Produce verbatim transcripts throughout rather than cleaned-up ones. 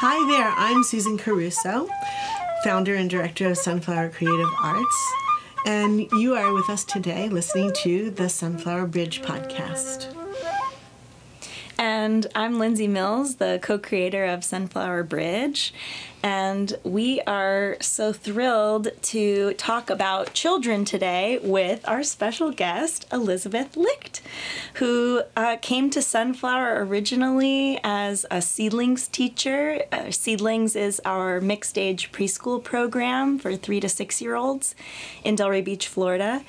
Hi there, I'm Susan Caruso, founder and director of Sunflower Creative Arts, and you are with us today listening to the Sunflower Bridge Podcast. And I'm Lindsay Mills, the co-creator of Sunflower Bridge, and we are so thrilled to talk about children today with our special guest, Elizabeth Licht, who uh, came to Sunflower originally as a Seedlings teacher. Uh, Seedlings is our mixed-age preschool program for three to six-year-olds in Delray Beach, Florida.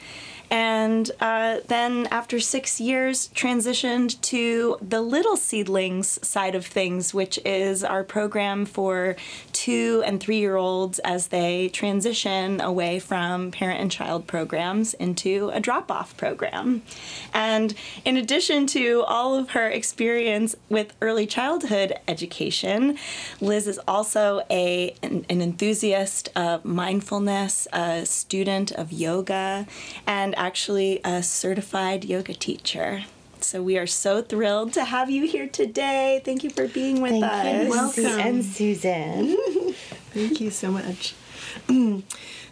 And uh, then after six years, transitioned to the Little Seedlings side of things, which is our program for two and three-year-olds as they transition away from parent and child programs into a drop-off program. And in addition to all of her experience with early childhood education, Liz is also a, an, an enthusiast of mindfulness, a student of yoga, and actually a certified yoga teacher. So we are so thrilled to have you here today. Thank you for being with Thank us. Thank you, welcome. And Susan. Thank you so much.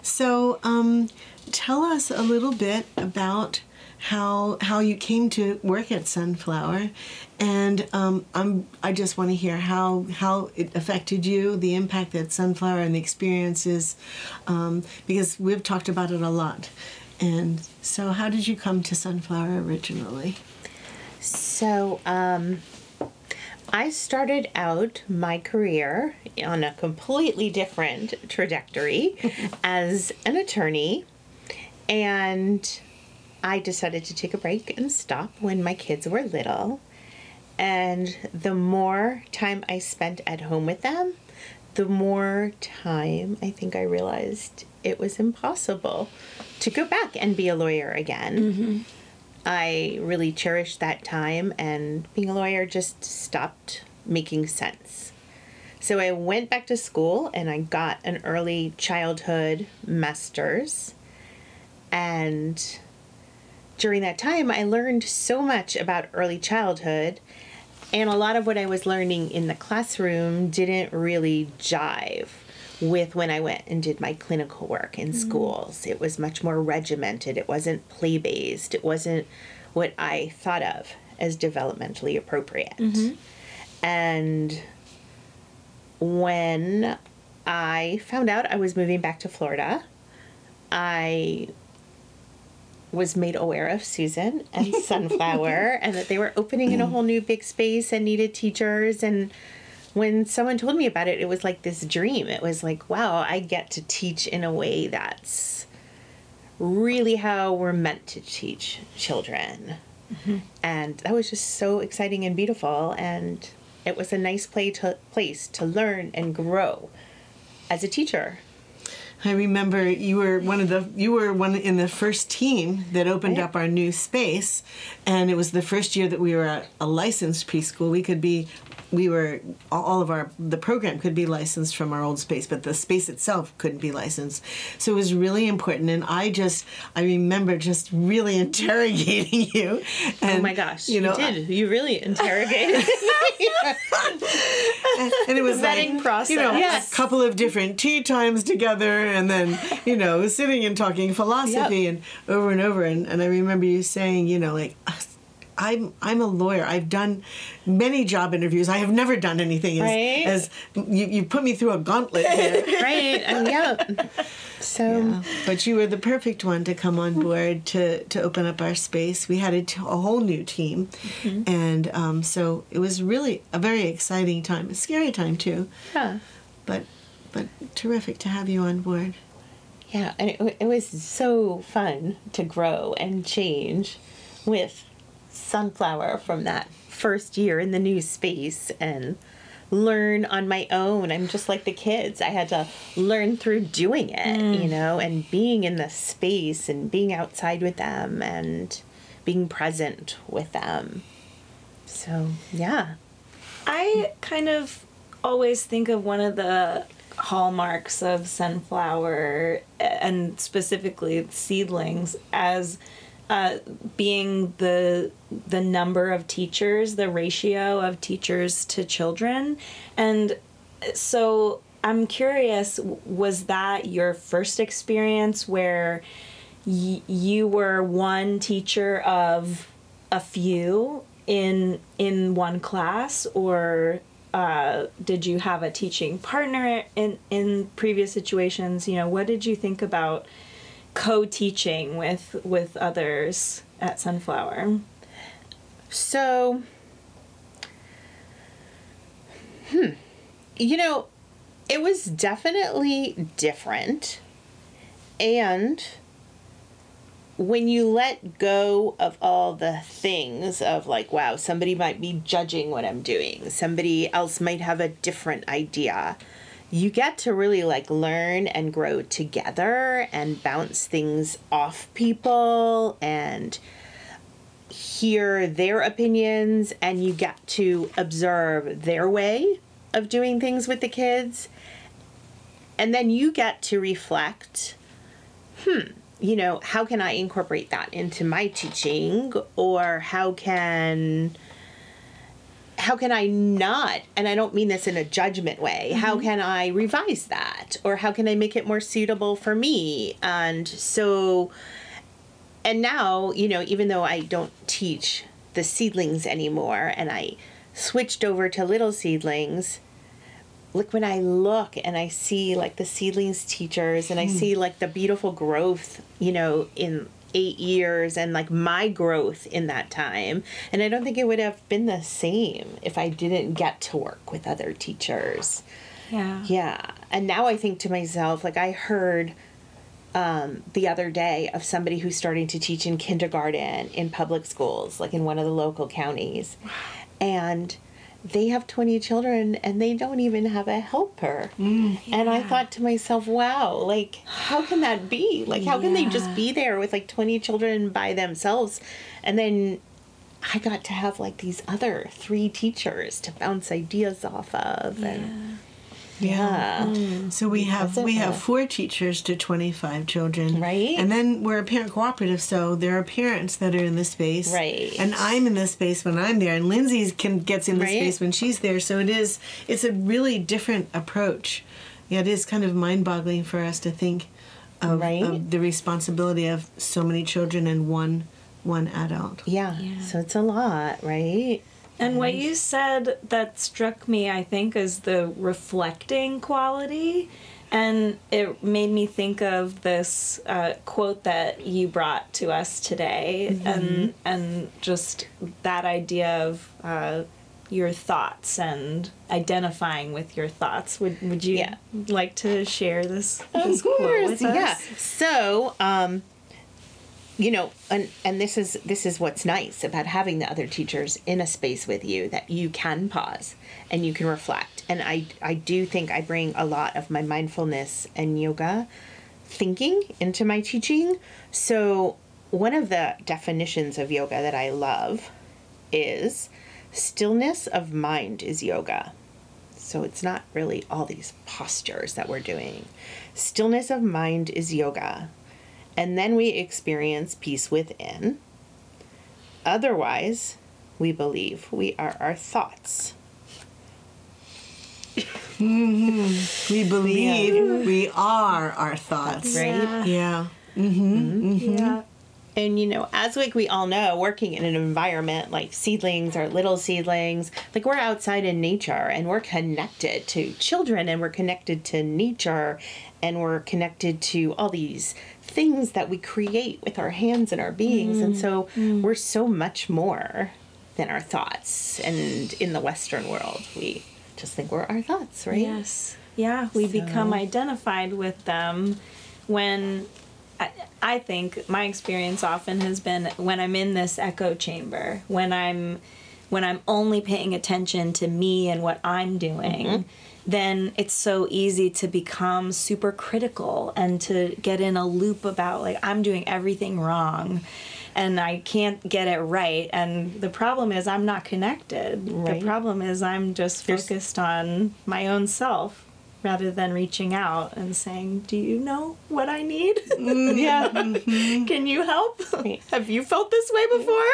So um, tell us a little bit about how how you came to work at Sunflower, and um, I'm I just want to hear how how it affected you, the impact that Sunflower and the experiences, um, because we've talked about it a lot. And so how did you come to Sunflower originally? So um, I started out my career on a completely different trajectory as an attorney, and I decided to take a break and stop when my kids were little. And the more time I spent at home with them, the more time I think I realized it was impossible to go back and be a lawyer again. Mm-hmm. I really cherished that time, and being a lawyer just stopped making sense. So I went back to school and I got an early childhood master's. And during that time, I learned so much about early childhood, and a lot of what I was learning in the classroom didn't really jive with when I went and did my clinical work in mm-hmm. schools. It was much more regimented. It wasn't play-based. It wasn't what I thought of as developmentally appropriate. Mm-hmm. And when I found out I was moving back to Florida, I was made aware of Susan and Sunflower and that they were opening in a whole new big space and needed teachers. And when someone told me about it, it was like this dream. It was like, wow, I get to teach in a way that's really how we're meant to teach children. Mm-hmm. And that was just so exciting and beautiful. And it was a nice play to, place to learn and grow as a teacher. I remember you were one of the you were one in the first team that opened right. up our new space, and it was the first year that we were a, a licensed preschool. We could be, we were all of our the program could be licensed from our old space, but the space itself couldn't be licensed. So it was really important, and I just I remember just really interrogating you. And, oh my gosh, you, know, you did I, you really interrogated? and, and it was the vetting like, process. You know, yes. a couple of different tea times together. And then, you know, sitting and talking philosophy yep. and over and over. And, and I remember you saying, you know, like, I'm I'm a lawyer. I've done many job interviews. I have never done anything as, right? as you, you put me through a gauntlet here. right. Um, yeah. So. Yeah. But you were the perfect one to come on board to, to open up our space. We had a, t- a whole new team. Mm-hmm. And um, so it was really a very exciting time. A scary time, too. Yeah. But... But terrific to have you on board. Yeah, and it, it was so fun to grow and change with Sunflower from that first year in the new space and learn on my own. I'm just like the kids. I had to learn through doing it, mm. you know, and being in the space and being outside with them and being present with them. So, yeah. I kind of always think of one of the hallmarks of Sunflower and specifically Seedlings as uh, being the the number of teachers, the ratio of teachers to children. And So I'm curious, was that your first experience where y- you were one teacher of a few in in one class, or uh, did you have a teaching partner in, in previous situations? You know, what did you think about co-teaching with with others at Sunflower? So, hmm, you know, it was definitely different. And when you let go of all the things of like, wow, somebody might be judging what I'm doing, somebody else might have a different idea, you get to really like learn and grow together and bounce things off people and hear their opinions, and you get to observe their way of doing things with the kids. And then you get to reflect, hmm, you know, how can I incorporate that into my teaching? Or how can, how can I not, and I don't mean this in a judgment way, mm-hmm. how can I revise that? Or how can I make it more suitable for me? And so, and now, you know, even though I don't teach the seedlings anymore and I switched over to little seedlings, like when I look and I see like the seedlings teachers and I see like the beautiful growth, you know, in eight years and like my growth in that time. And I don't think it would have been the same if I didn't get to work with other teachers. Yeah. Yeah. And now I think to myself, like I heard Um, the other day of somebody who's starting to teach in kindergarten in public schools, like in one of the local counties. Wow. And they have twenty children and they don't even have a helper. Mm, yeah. And I thought to myself, wow, like how can that be? Like how yeah. can they just be there with like twenty children by themselves? And then I got to have like these other three teachers to bounce ideas off of. Yeah. And Yeah. Mm. So we have we have four teachers to twenty-five children. Right. And then we're a parent cooperative, so there are parents that are in the space. Right. And I'm in the space when I'm there, and Lindsay can gets in the right. space when she's there. So it is it's a really different approach. Yeah, it is kind of mind-boggling for us to think of, right. of the responsibility of so many children and one one adult. Yeah. yeah. So it's a lot, right? And what you said that struck me, I think, is the reflecting quality. And it made me think of this uh, quote that you brought to us today. Mm-hmm. And and just that idea of uh, your thoughts and identifying with your thoughts. Would would you yeah. like to share this, this quote with us? Yeah. So... Um, you know, and, and this is this is what's nice about having the other teachers in a space with you, that you can pause and you can reflect. And I, I do think I bring a lot of my mindfulness and yoga thinking into my teaching. So one of the definitions of yoga that I love is stillness of mind is yoga. So it's not really all these postures that we're doing. Stillness of mind is yoga. And then we experience peace within. Otherwise, we believe we are our thoughts. Mm-hmm. We believe yeah. we are our thoughts. Right? Yeah. yeah. Mm-hmm. Mm-hmm. Yeah. And, you know, as like we all know, working in an environment like seedlings or little seedlings, like we're outside in nature and we're connected to children and we're connected to nature and we're connected to all these things that we create with our hands and our beings. Mm. And so mm. we're so much more than our thoughts. And in the Western world, we just think we're our thoughts, right? Yes. Yeah. We so. become identified with them when... I, I think my experience often has been when I'm in this echo chamber, when I'm when I'm only paying attention to me and what I'm doing, mm-hmm. then it's so easy to become super critical and to get in a loop about like I'm doing everything wrong and I can't get it right. And the problem is I'm not connected. Right. The problem is I'm just There's... focused on my own self, rather than reaching out and saying, do you know what I need? Mm, yeah. Can you help? Have you felt this way before?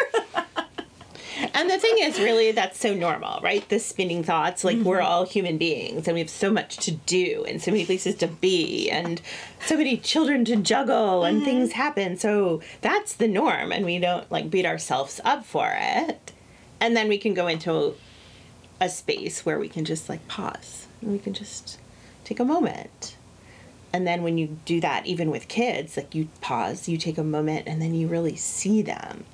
And the thing is, really, that's so normal, right? The spinning thoughts, like, mm-hmm. we're all human beings and we have so much to do and so many places to be and so many children to juggle and mm-hmm. things happen. So that's the norm, and we don't, like, beat ourselves up for it. And then we can go into a space where we can just, like, pause and we can just take a moment. And then when you do that, even with kids, like, you pause, you take a moment, and then you really see them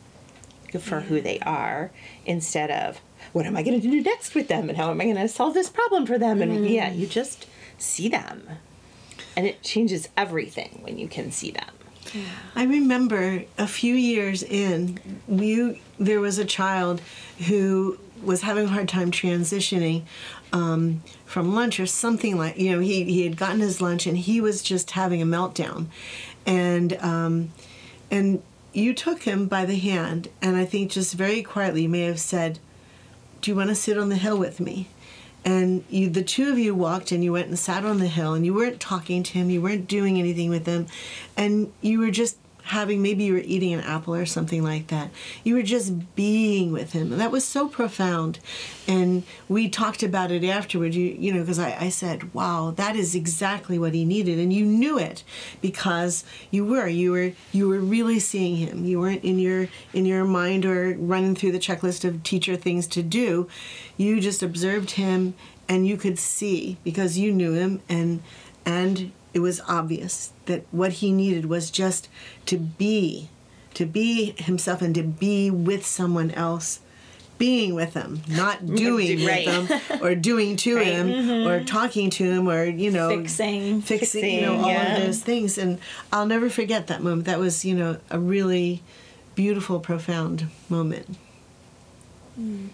for yeah. who they are, instead of, what am I going to do next with them, and how am I going to solve this problem for them? And mm. yeah, you just see them. And it changes everything when you can see them. Yeah. I remember a few years in, you, there was a child who was having a hard time transitioning um, from lunch or something like, you know, he, he had gotten his lunch and he was just having a meltdown. And, um, and you took him by the hand, and I think just very quietly you may have said, do you want to sit on the hill with me? And you, the two of you walked and you went and sat on the hill, and you weren't talking to him, you weren't doing anything with him, and you were just having, maybe you were eating an apple or something like that. You were just being with him, and that was so profound. And we talked about it afterward, you, you know, because I, I said, wow, that is exactly what he needed. And you knew it because you were, you were, you were really seeing him. You weren't in your, in your mind or running through the checklist of teacher things to do. You just observed him, and you could see because you knew him, and, and it was obvious that what he needed was just to be, to be himself and to be with someone else, being with them, not doing right. with them or doing to right. him mm-hmm. or talking to him or, you know, fixing, fixing, fixing you know, all yeah. of those things. And I'll never forget that moment. That was, you know, a really beautiful, profound moment. Mm.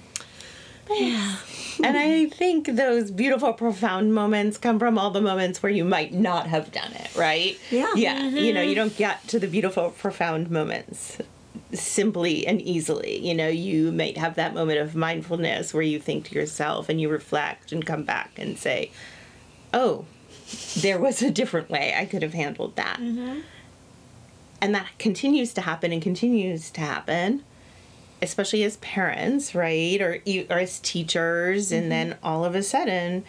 Yeah. And I think those beautiful, profound moments come from all the moments where you might not have done it, right? Yeah. Yeah. Mm-hmm. You know, you don't get to the beautiful, profound moments simply and easily. You know, you might have that moment of mindfulness where you think to yourself and you reflect and come back and say, oh, there was a different way I could have handled that. Mm-hmm. And that continues to happen and continues to happen. Especially as parents, right, or, or as teachers, mm-hmm. and then all of a sudden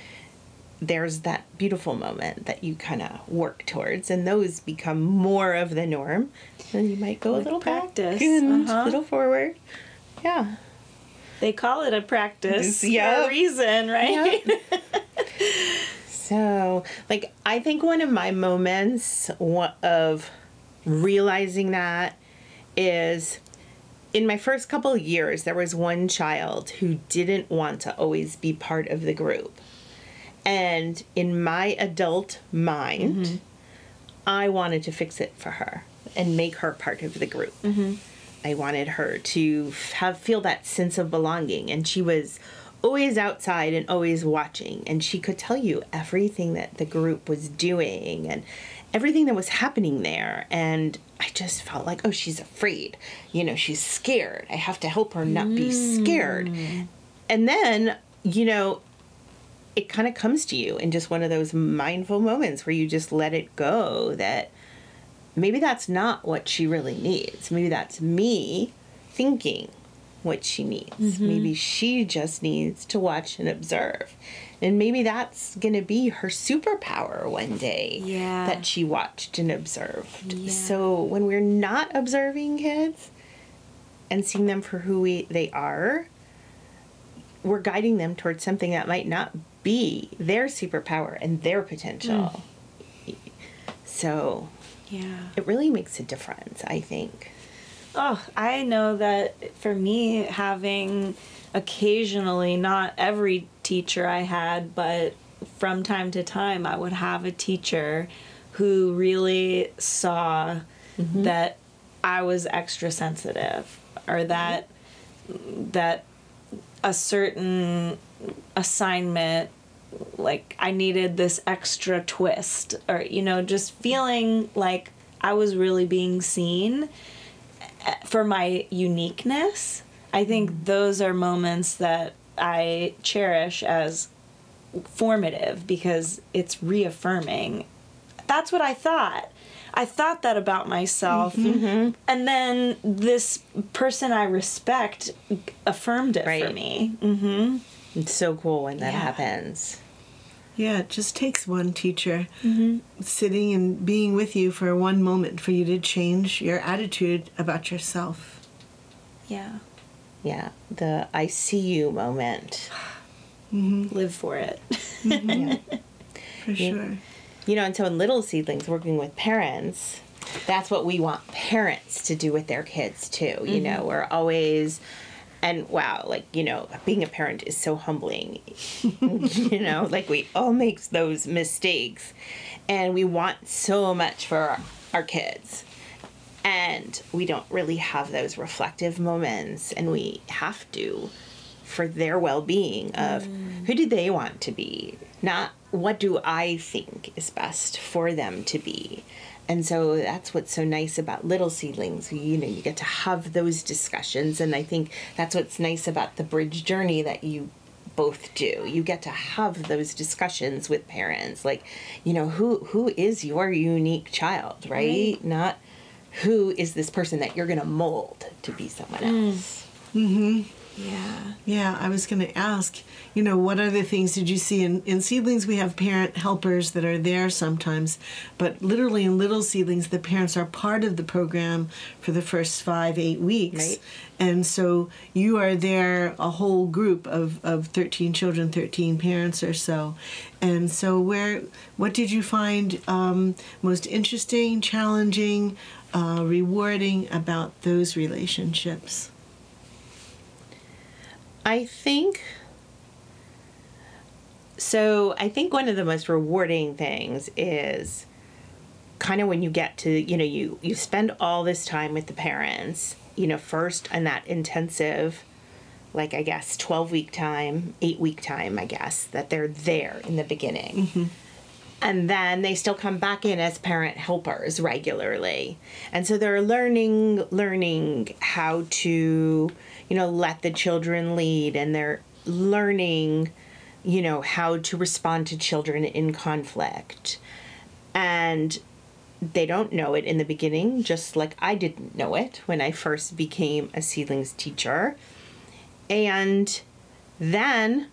there's that beautiful moment that you kind of work towards, and those become more of the norm, and you might go With a little practice back and uh-huh. a little forward. Yeah. They call it a practice yep. for a reason, right? Yep. So, like, I think one of my moments of realizing that is... in my first couple of years, there was one child who didn't want to always be part of the group. And in my adult mind, mm-hmm. I wanted to fix it for her and make her part of the group. Mm-hmm. I wanted her to have feel that sense of belonging. And she was always outside and always watching. And she could tell you everything that the group was doing and everything that was happening there. And I just felt like, oh, she's afraid. You know, she's scared. I have to help her not mm. be scared. And then, you know, it kind of comes to you in just one of those mindful moments where you just let it go, that maybe that's not what she really needs. Maybe that's me thinking what she needs. Mm-hmm. Maybe she just needs to watch and observe. And maybe that's going to be her superpower one day, yeah. that she watched and observed. Yeah. So when we're not observing kids and seeing them for who we, they are, we're guiding them towards something that might not be their superpower and their potential. Mm. So yeah, it really makes a difference, I think. Oh, I know that for me, having... occasionally, not every teacher I had, but from time to time, I would have a teacher who really saw mm-hmm. that I was extra sensitive, or that mm-hmm. that a certain assignment, like I needed this extra twist, or, you know, just feeling like I was really being seen for my uniqueness. I think those are moments that I cherish as formative because it's reaffirming. That's what I thought. I thought that about myself. Mm-hmm. And then this person I respect affirmed it right. for me. Mm-hmm. It's so cool when that yeah. happens. Yeah, it just takes one teacher mm-hmm. sitting and being with you for one moment for you to change your attitude about yourself. Yeah. Yeah, the I see you moment. Mm-hmm. Live for it. Mm-hmm. Yeah. For sure. You, you know, and so in Little Seedlings, working with parents, that's what we want parents to do with their kids, too. You mm-hmm. know, we're always... And wow, like, you know, being a parent is so humbling, you know, like we all make those mistakes and we want so much for our, our kids and we don't really have those reflective moments, and we have to for their well-being of mm. who do they want to be, not what do I think is best for them to be. And so that's what's so nice about Little Seedlings. You know, you get to have those discussions. And I think that's what's nice about the bridge journey that you both do. You get to have those discussions with parents. Like, you know, who who is your unique child, right? right. Not who is this person that you're going to mold to be someone else. Mm-hmm. Yeah. Yeah, I was going to ask, you know, what other things did you see? In, in Seedlings, we have parent helpers that are there sometimes, but literally in Little Seedlings, the parents are part of the program for the first five, eight weeks. Right. And so you are there, a whole group of, of thirteen children, thirteen parents or so. And so where, what did you find um, most interesting, challenging, uh, rewarding about those relationships? I think, so I think one of the most rewarding things is kind of when you get to, you know, you, you spend all this time with the parents, you know, first in that intensive, like, I guess, twelve-week time, eight-week time, I guess, that they're there in the beginning. Mm-hmm. And then they still come back in as parent helpers regularly. And so they're learning, learning how to, you know, let the children lead, and they're learning, you know, how to respond to children in conflict. And they don't know it in the beginning, just like I didn't know it when I first became a Seedlings teacher. And then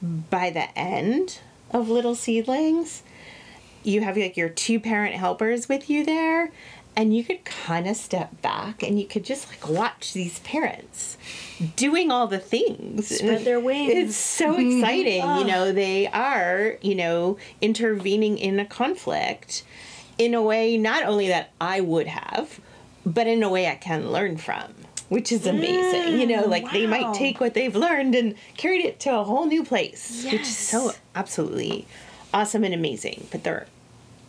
by the end of Little Seedlings, you have like your two parent helpers with you there. And you could kind of step back and you could just like watch these parents doing all the things. Spread their wings. It's so exciting. Oh. You know, they are, you know, intervening in a conflict in a way not only that I would have, but in a way I can learn from, which is amazing. Mm, you know, like wow. They might take what they've learned and carried it to a whole new place, yes. which is so absolutely awesome and amazing, but their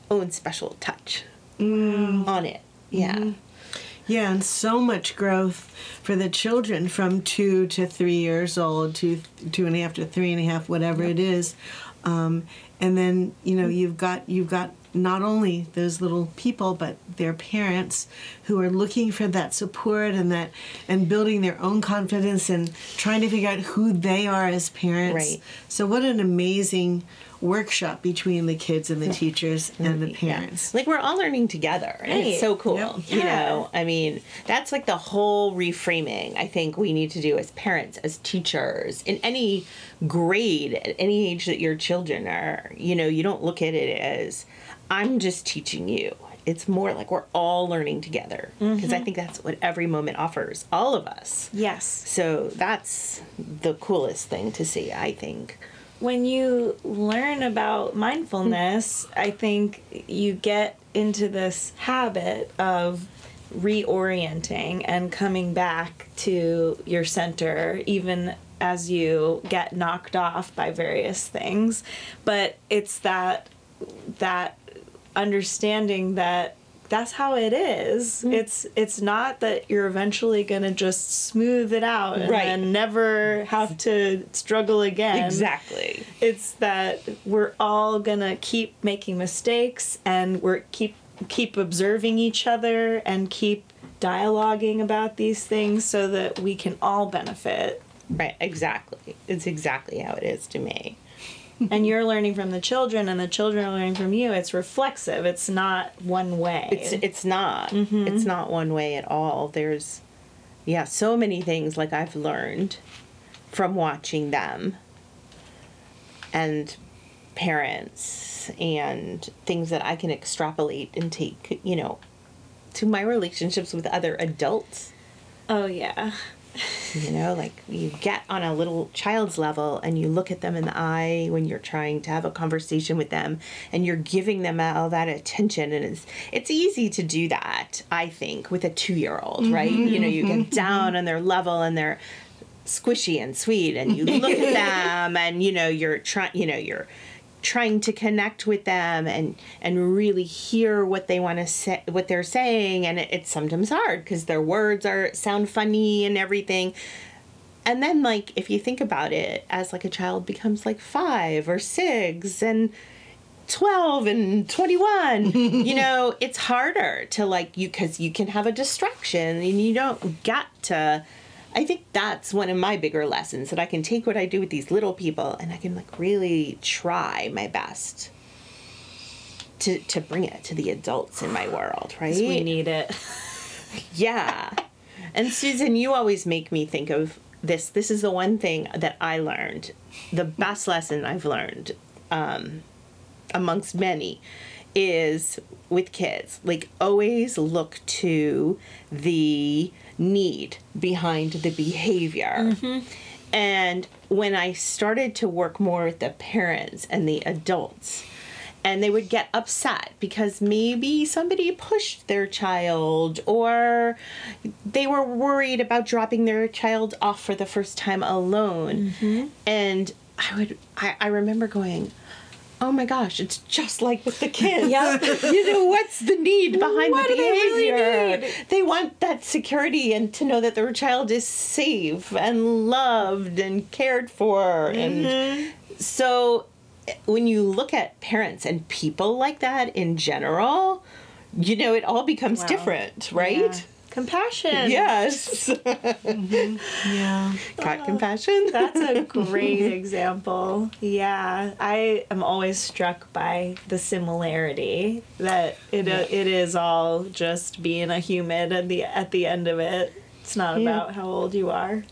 own special touch. Mm. On it. Yeah. Mm. Yeah, and so much growth for the children from two to three years old, two, two and a half to three and a half, whatever yep. it is. Um, and then, you know, you've got you've got not only those little people, but their parents who are looking for that support and that and building their own confidence and trying to figure out who they are as parents. Right. So what an amazing workshop between the kids and the teachers and the parents. Yeah. Like we're all learning together. And right. It's so cool. Yep. You yeah. know, I mean, that's like the whole reframing I think we need to do as parents, as teachers, in any grade, at any age that your children are. You know, you don't look at it as I'm just teaching you. It's more like we're all learning together because mm-hmm. I think that's what every moment offers all of us. Yes. So that's the coolest thing to see, I think. When you learn about mindfulness, I think you get into this habit of reorienting and coming back to your center, even as you get knocked off by various things. But it's that that understanding that that's how it is. Mm-hmm. It's it's not that you're eventually going to just smooth it out and right. then never have to struggle again. Exactly. It's that we're all going to keep making mistakes and we're keep keep observing each other and keep dialoguing about these things so that we can all benefit. Right, exactly. It's exactly how it is to me. and you're learning from the children and the children are learning from you. It's reflexive. It's not one way. It's it's not. Mm-hmm. It's not one way at all. There's, yeah, so many things like I've learned from watching them and parents and things that I can extrapolate and take, you know, to my relationships with other adults. Oh, yeah. You know, like you get on a little child's level and you look at them in the eye when you're trying to have a conversation with them and you're giving them all that attention. And it's it's easy to do that, I think, with a two-year-old, mm-hmm. right? You know, you get down on their level and they're squishy and sweet and you look at them and, you know, you're trying, you know, you're trying to connect with them and, and really hear what they want to say, what they're saying. And it, it's sometimes hard because their words are sound funny and everything. And then, like, if you think about it, as like a child becomes like five or six and twelve and twenty-one, you know, it's harder to, like, you, because you can have a distraction and you don't get to. I think that's one of my bigger lessons, that I can take what I do with these little people and I can, like, really try my best to to bring it to the adults in my world, right? We need it. Yeah. And Susan, you always make me think of this. This is the one thing that I learned, the best lesson I've learned um, amongst many, is with kids, like, always look to the need behind the behavior. Mm-hmm. And when I started to work more with the parents and the adults, and they would get upset because maybe somebody pushed their child or they were worried about dropping their child off for the first time alone. Mm-hmm. And I would, I, I remember going, oh my gosh, it's just like with the kids. Yep. You know, what's the need behind what the behavior? Do they, really need? They want that security and to know that their child is safe and loved and cared for. Mm-hmm. And so when you look at parents and people like that in general, you know, it all becomes wow. different, right? Yeah. Compassion. Yes. Mm-hmm. Yeah. Got uh, compassion. That's a great example. Yeah. I am always struck by the similarity that it yeah. uh, it is all just being a human at the, at the end of it. It's not yeah. about how old you are.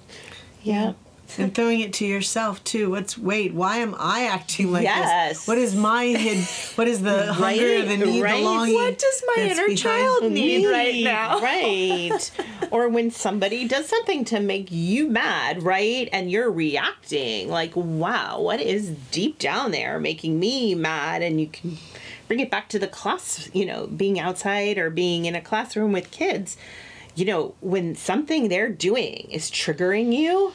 Yeah. yeah. And throwing it to yourself too. What's wait? Why am I acting like yes. this? What is my hid? What is the right, hunger, the need, right. the longing? What does my inner child need right now? Right. Or when somebody does something to make you mad, right? And you're reacting like, wow, what is deep down there making me mad? And you can bring it back to the class. You know, being outside or being in a classroom with kids. You know, when something they're doing is triggering you.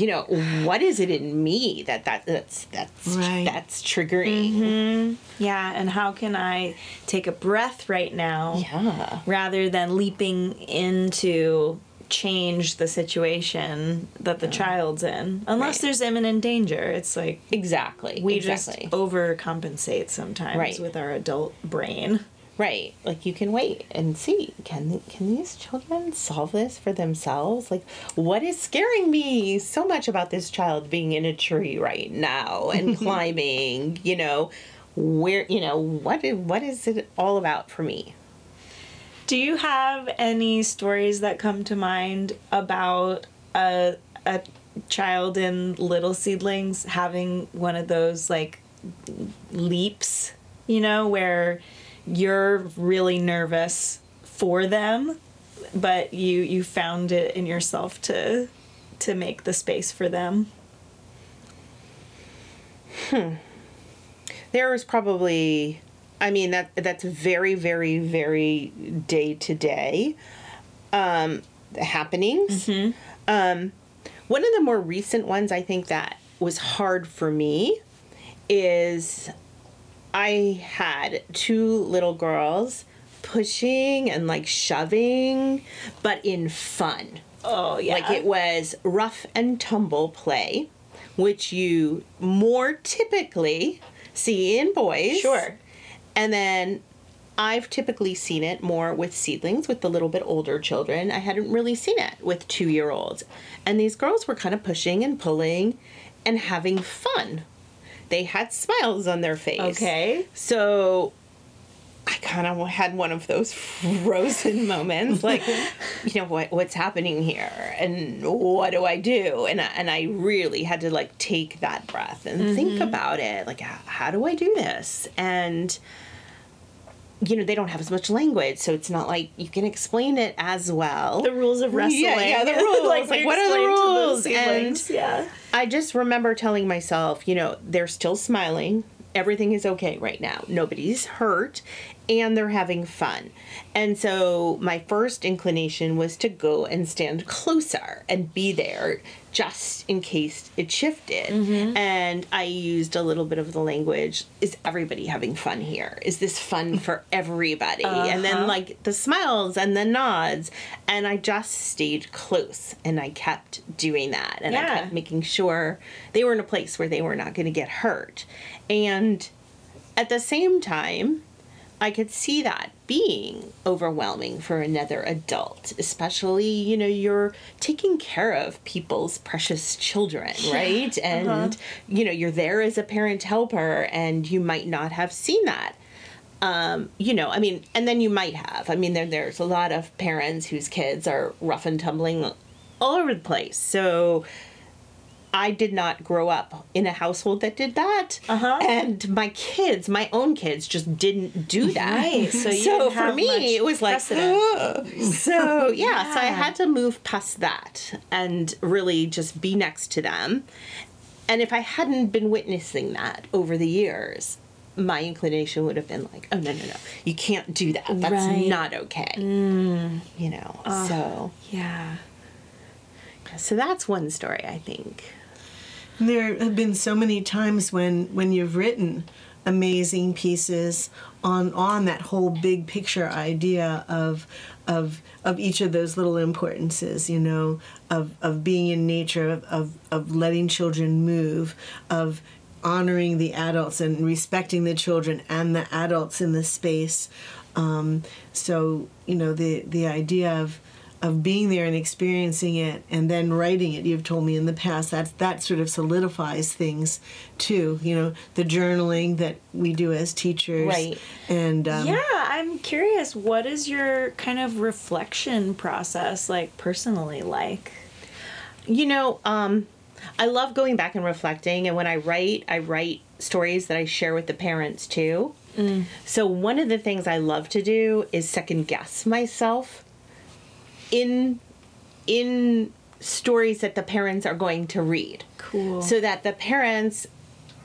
You know, what is it in me that, that that's that's right. that's triggering? Mm-hmm. Yeah, and how can I take a breath right now? Yeah. Rather than leaping into change the situation that the yeah. child's in, unless right. there's imminent danger. It's like exactly we exactly. just overcompensate sometimes right. with our adult brain. Right. Like, you can wait and see, can can these children solve this for themselves? Like, what is scaring me so much about this child being in a tree right now and climbing, you know, where, you know, what what is it all about for me? Do you have any stories that come to mind about a a child in Little Seedlings having one of those, like, leaps, you know, where you're really nervous for them, but you, you found it in yourself to to make the space for them? Hmm. There was probably, I mean, that that's very, very, very day-to-day um, happenings. Mm-hmm. Um, one of the more recent ones I think that was hard for me is I had two little girls pushing and, like, shoving, but in fun. Oh, yeah. Like, it was rough and tumble play, which you more typically see in boys. Sure. And then I've typically seen it more with seedlings, with the little bit older children. I hadn't really seen it with two-year-olds. And these girls were kind of pushing and pulling and having fun. they had smiles on their face. Okay. So I kind of had one of those frozen moments, like, you know, what what's happening here, and what do I do? And I, and I really had to, like, take that breath and mm-hmm. think about it, like, how, how do I do this? And, you know, they don't have as much language, so it's not like you can explain it as well. The rules of wrestling. Yeah, yeah the rules. like, like what are the rules? And yeah. I just remember telling myself, you know, they're still smiling. Everything is okay right now. Nobody's hurt, and they're having fun. And so my first inclination was to go and stand closer and be there just in case it shifted. Mm-hmm. And I used a little bit of the language, is everybody having fun here? Is this fun for everybody? Uh-huh. And then, like, the smiles and the nods. And I just stayed close, and I kept doing that. And yeah. I kept making sure they were in a place where they were not going to get hurt. And at the same time, I could see that being overwhelming for another adult, especially, you know, you're taking care of people's precious children, right? Yeah. And, uh-huh. you know, you're there as a parent helper, and you might not have seen that. Um, you know, I mean, and then you might have. I mean, there there's a lot of parents whose kids are rough and tumbling all over the place. So I did not grow up in a household that did that. Uh-huh. And my kids, my own kids, just didn't do that. Right. So, you so for me, it was like, oh. so yeah, yeah, so I had to move past that and really just be next to them. And if I hadn't been witnessing that over the years, my inclination would have been like, oh, no, no, no, you can't do that. That's right. Not okay. Mm. You know, oh, so. Yeah. So that's one story, I think. There have been so many times when, when you've written amazing pieces on on that whole big picture idea of of of each of those little importances, you know, of, of being in nature, of, of, of letting children move, of honoring the adults and respecting the children and the adults in the space. Um, so, you know, the, the idea of of being there and experiencing it and then writing it. You've told me in the past that that sort of solidifies things too, you know, the journaling that we do as teachers. Right. And um, yeah, I'm curious, what is your kind of reflection process like personally like? You know, um, I love going back and reflecting. And when I write, I write stories that I share with the parents too. Mm. So one of the things I love to do is second guess myself in in stories that the parents are going to read. Cool. So that the parents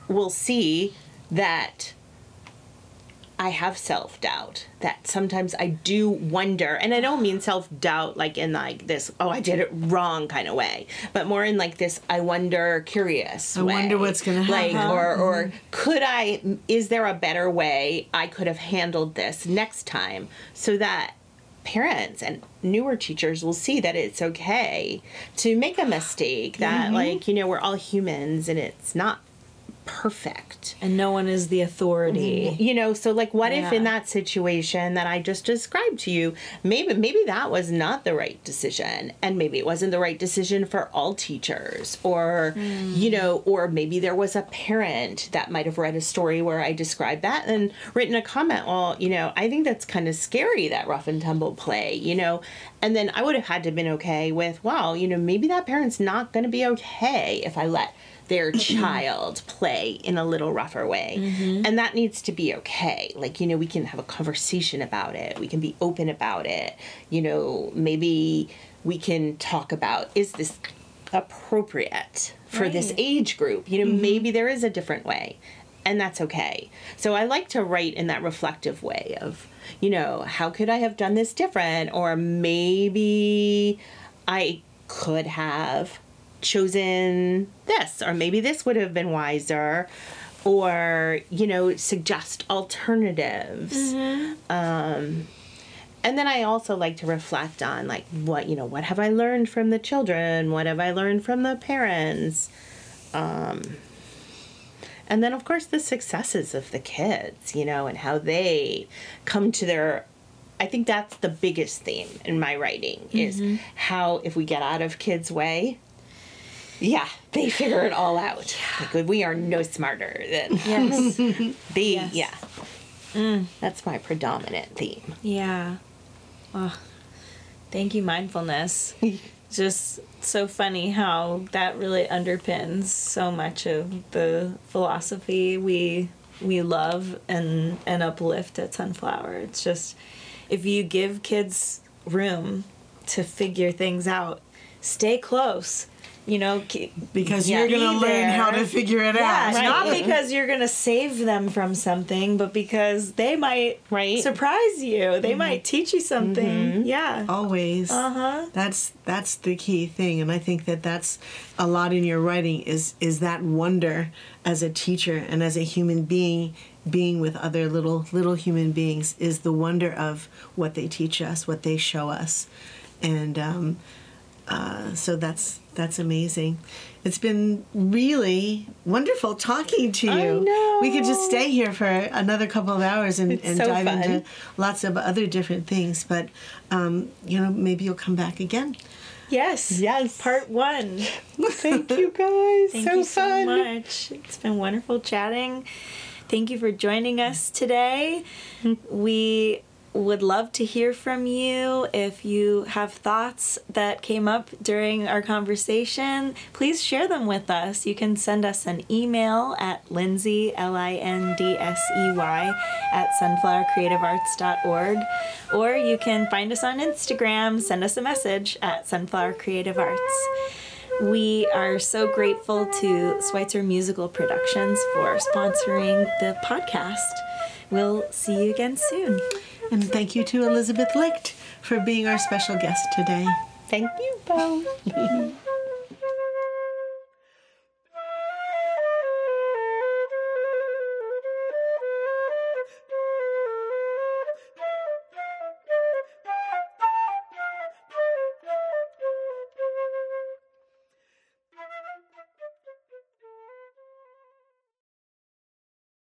will see that I have self-doubt, that sometimes I do wonder, and I don't mean self-doubt like in like this, oh, I did it wrong kind of way, but more in like this, I wonder, curious I way. wonder what's going to happen. Like, or, or could I, is there a better way I could have handled this next time, so that parents and newer teachers will see that it's okay to make a mistake, that mm-hmm. like, you know, we're all humans and it's not perfect. And no one is the authority. Mm-hmm. You know, so like what yeah. if in that situation that I just described to you, maybe maybe that was not the right decision, and maybe it wasn't the right decision for all teachers, or mm. you know, or maybe there was a parent that might have read a story where I described that and written a comment, well, you know, I think that's kind of scary, that rough and tumble play, you know. And then I would have had to have been okay with, wow, you know, maybe that parent's not going to be okay if I let their child play in a little rougher way. Mm-hmm. And that needs to be okay. Like, you know, we can have a conversation about it. We can be open about it. You know, maybe we can talk about, is this appropriate for right. this age group? You know, mm-hmm. maybe there is a different way, and that's okay. So I like to write in that reflective way of, you know, how could I have done this different? Or maybe I could have chosen this, or maybe this would have been wiser, or, you know, suggest alternatives. Mm-hmm. Um, and then I also like to reflect on, like, what, you know, what have I learned from the children? What have I learned from the parents? Um, and then, of course, the successes of the kids, you know, and how they come to their, I think that's the biggest theme in my writing, is mm-hmm. how if we get out of kids' way, Yeah, they figure it all out. Yeah. Like, we are no smarter than yes. they. Yes. Yeah, mm. That's my predominant theme. Yeah. Oh, thank you, mindfulness. Just so funny how that really underpins so much of the philosophy we we love and and uplift at Sunflower. It's just, if you give kids room to figure things out, stay close. You know, because yeah, you're going to learn how to figure it yeah, out. Right. Not because you're going to save them from something, but because they might right. surprise you. They mm-hmm. might teach you something. Mm-hmm. Yeah. Always. Uh-huh. That's that's the key thing, and I think that that's a lot in your writing is is that wonder as a teacher and as a human being, being with other little little human beings, is the wonder of what they teach us, what they show us. And um Uh, so that's that's amazing. It's been really wonderful talking to you. I know. We could just stay here for another couple of hours and, and so dive fun. into lots of other different things. But um, you know, maybe you'll come back again. Yes. Yes. Part one. Thank you guys. Thank so you fun. so much. It's been wonderful chatting. Thank you for joining us today. We would love to hear from you. If you have thoughts that came up during our conversation, please share them with us. You can send us an email at Lindsay, L I N D S E Y, at sunflower creative arts dot org, or you can find us on Instagram. Send us a message at Sunflower Creative Arts. We are so grateful to Switzer Musical Productions for sponsoring the podcast. We'll see you again soon. And thank you to Elizabeth Licht for being our special guest today. Thank you both.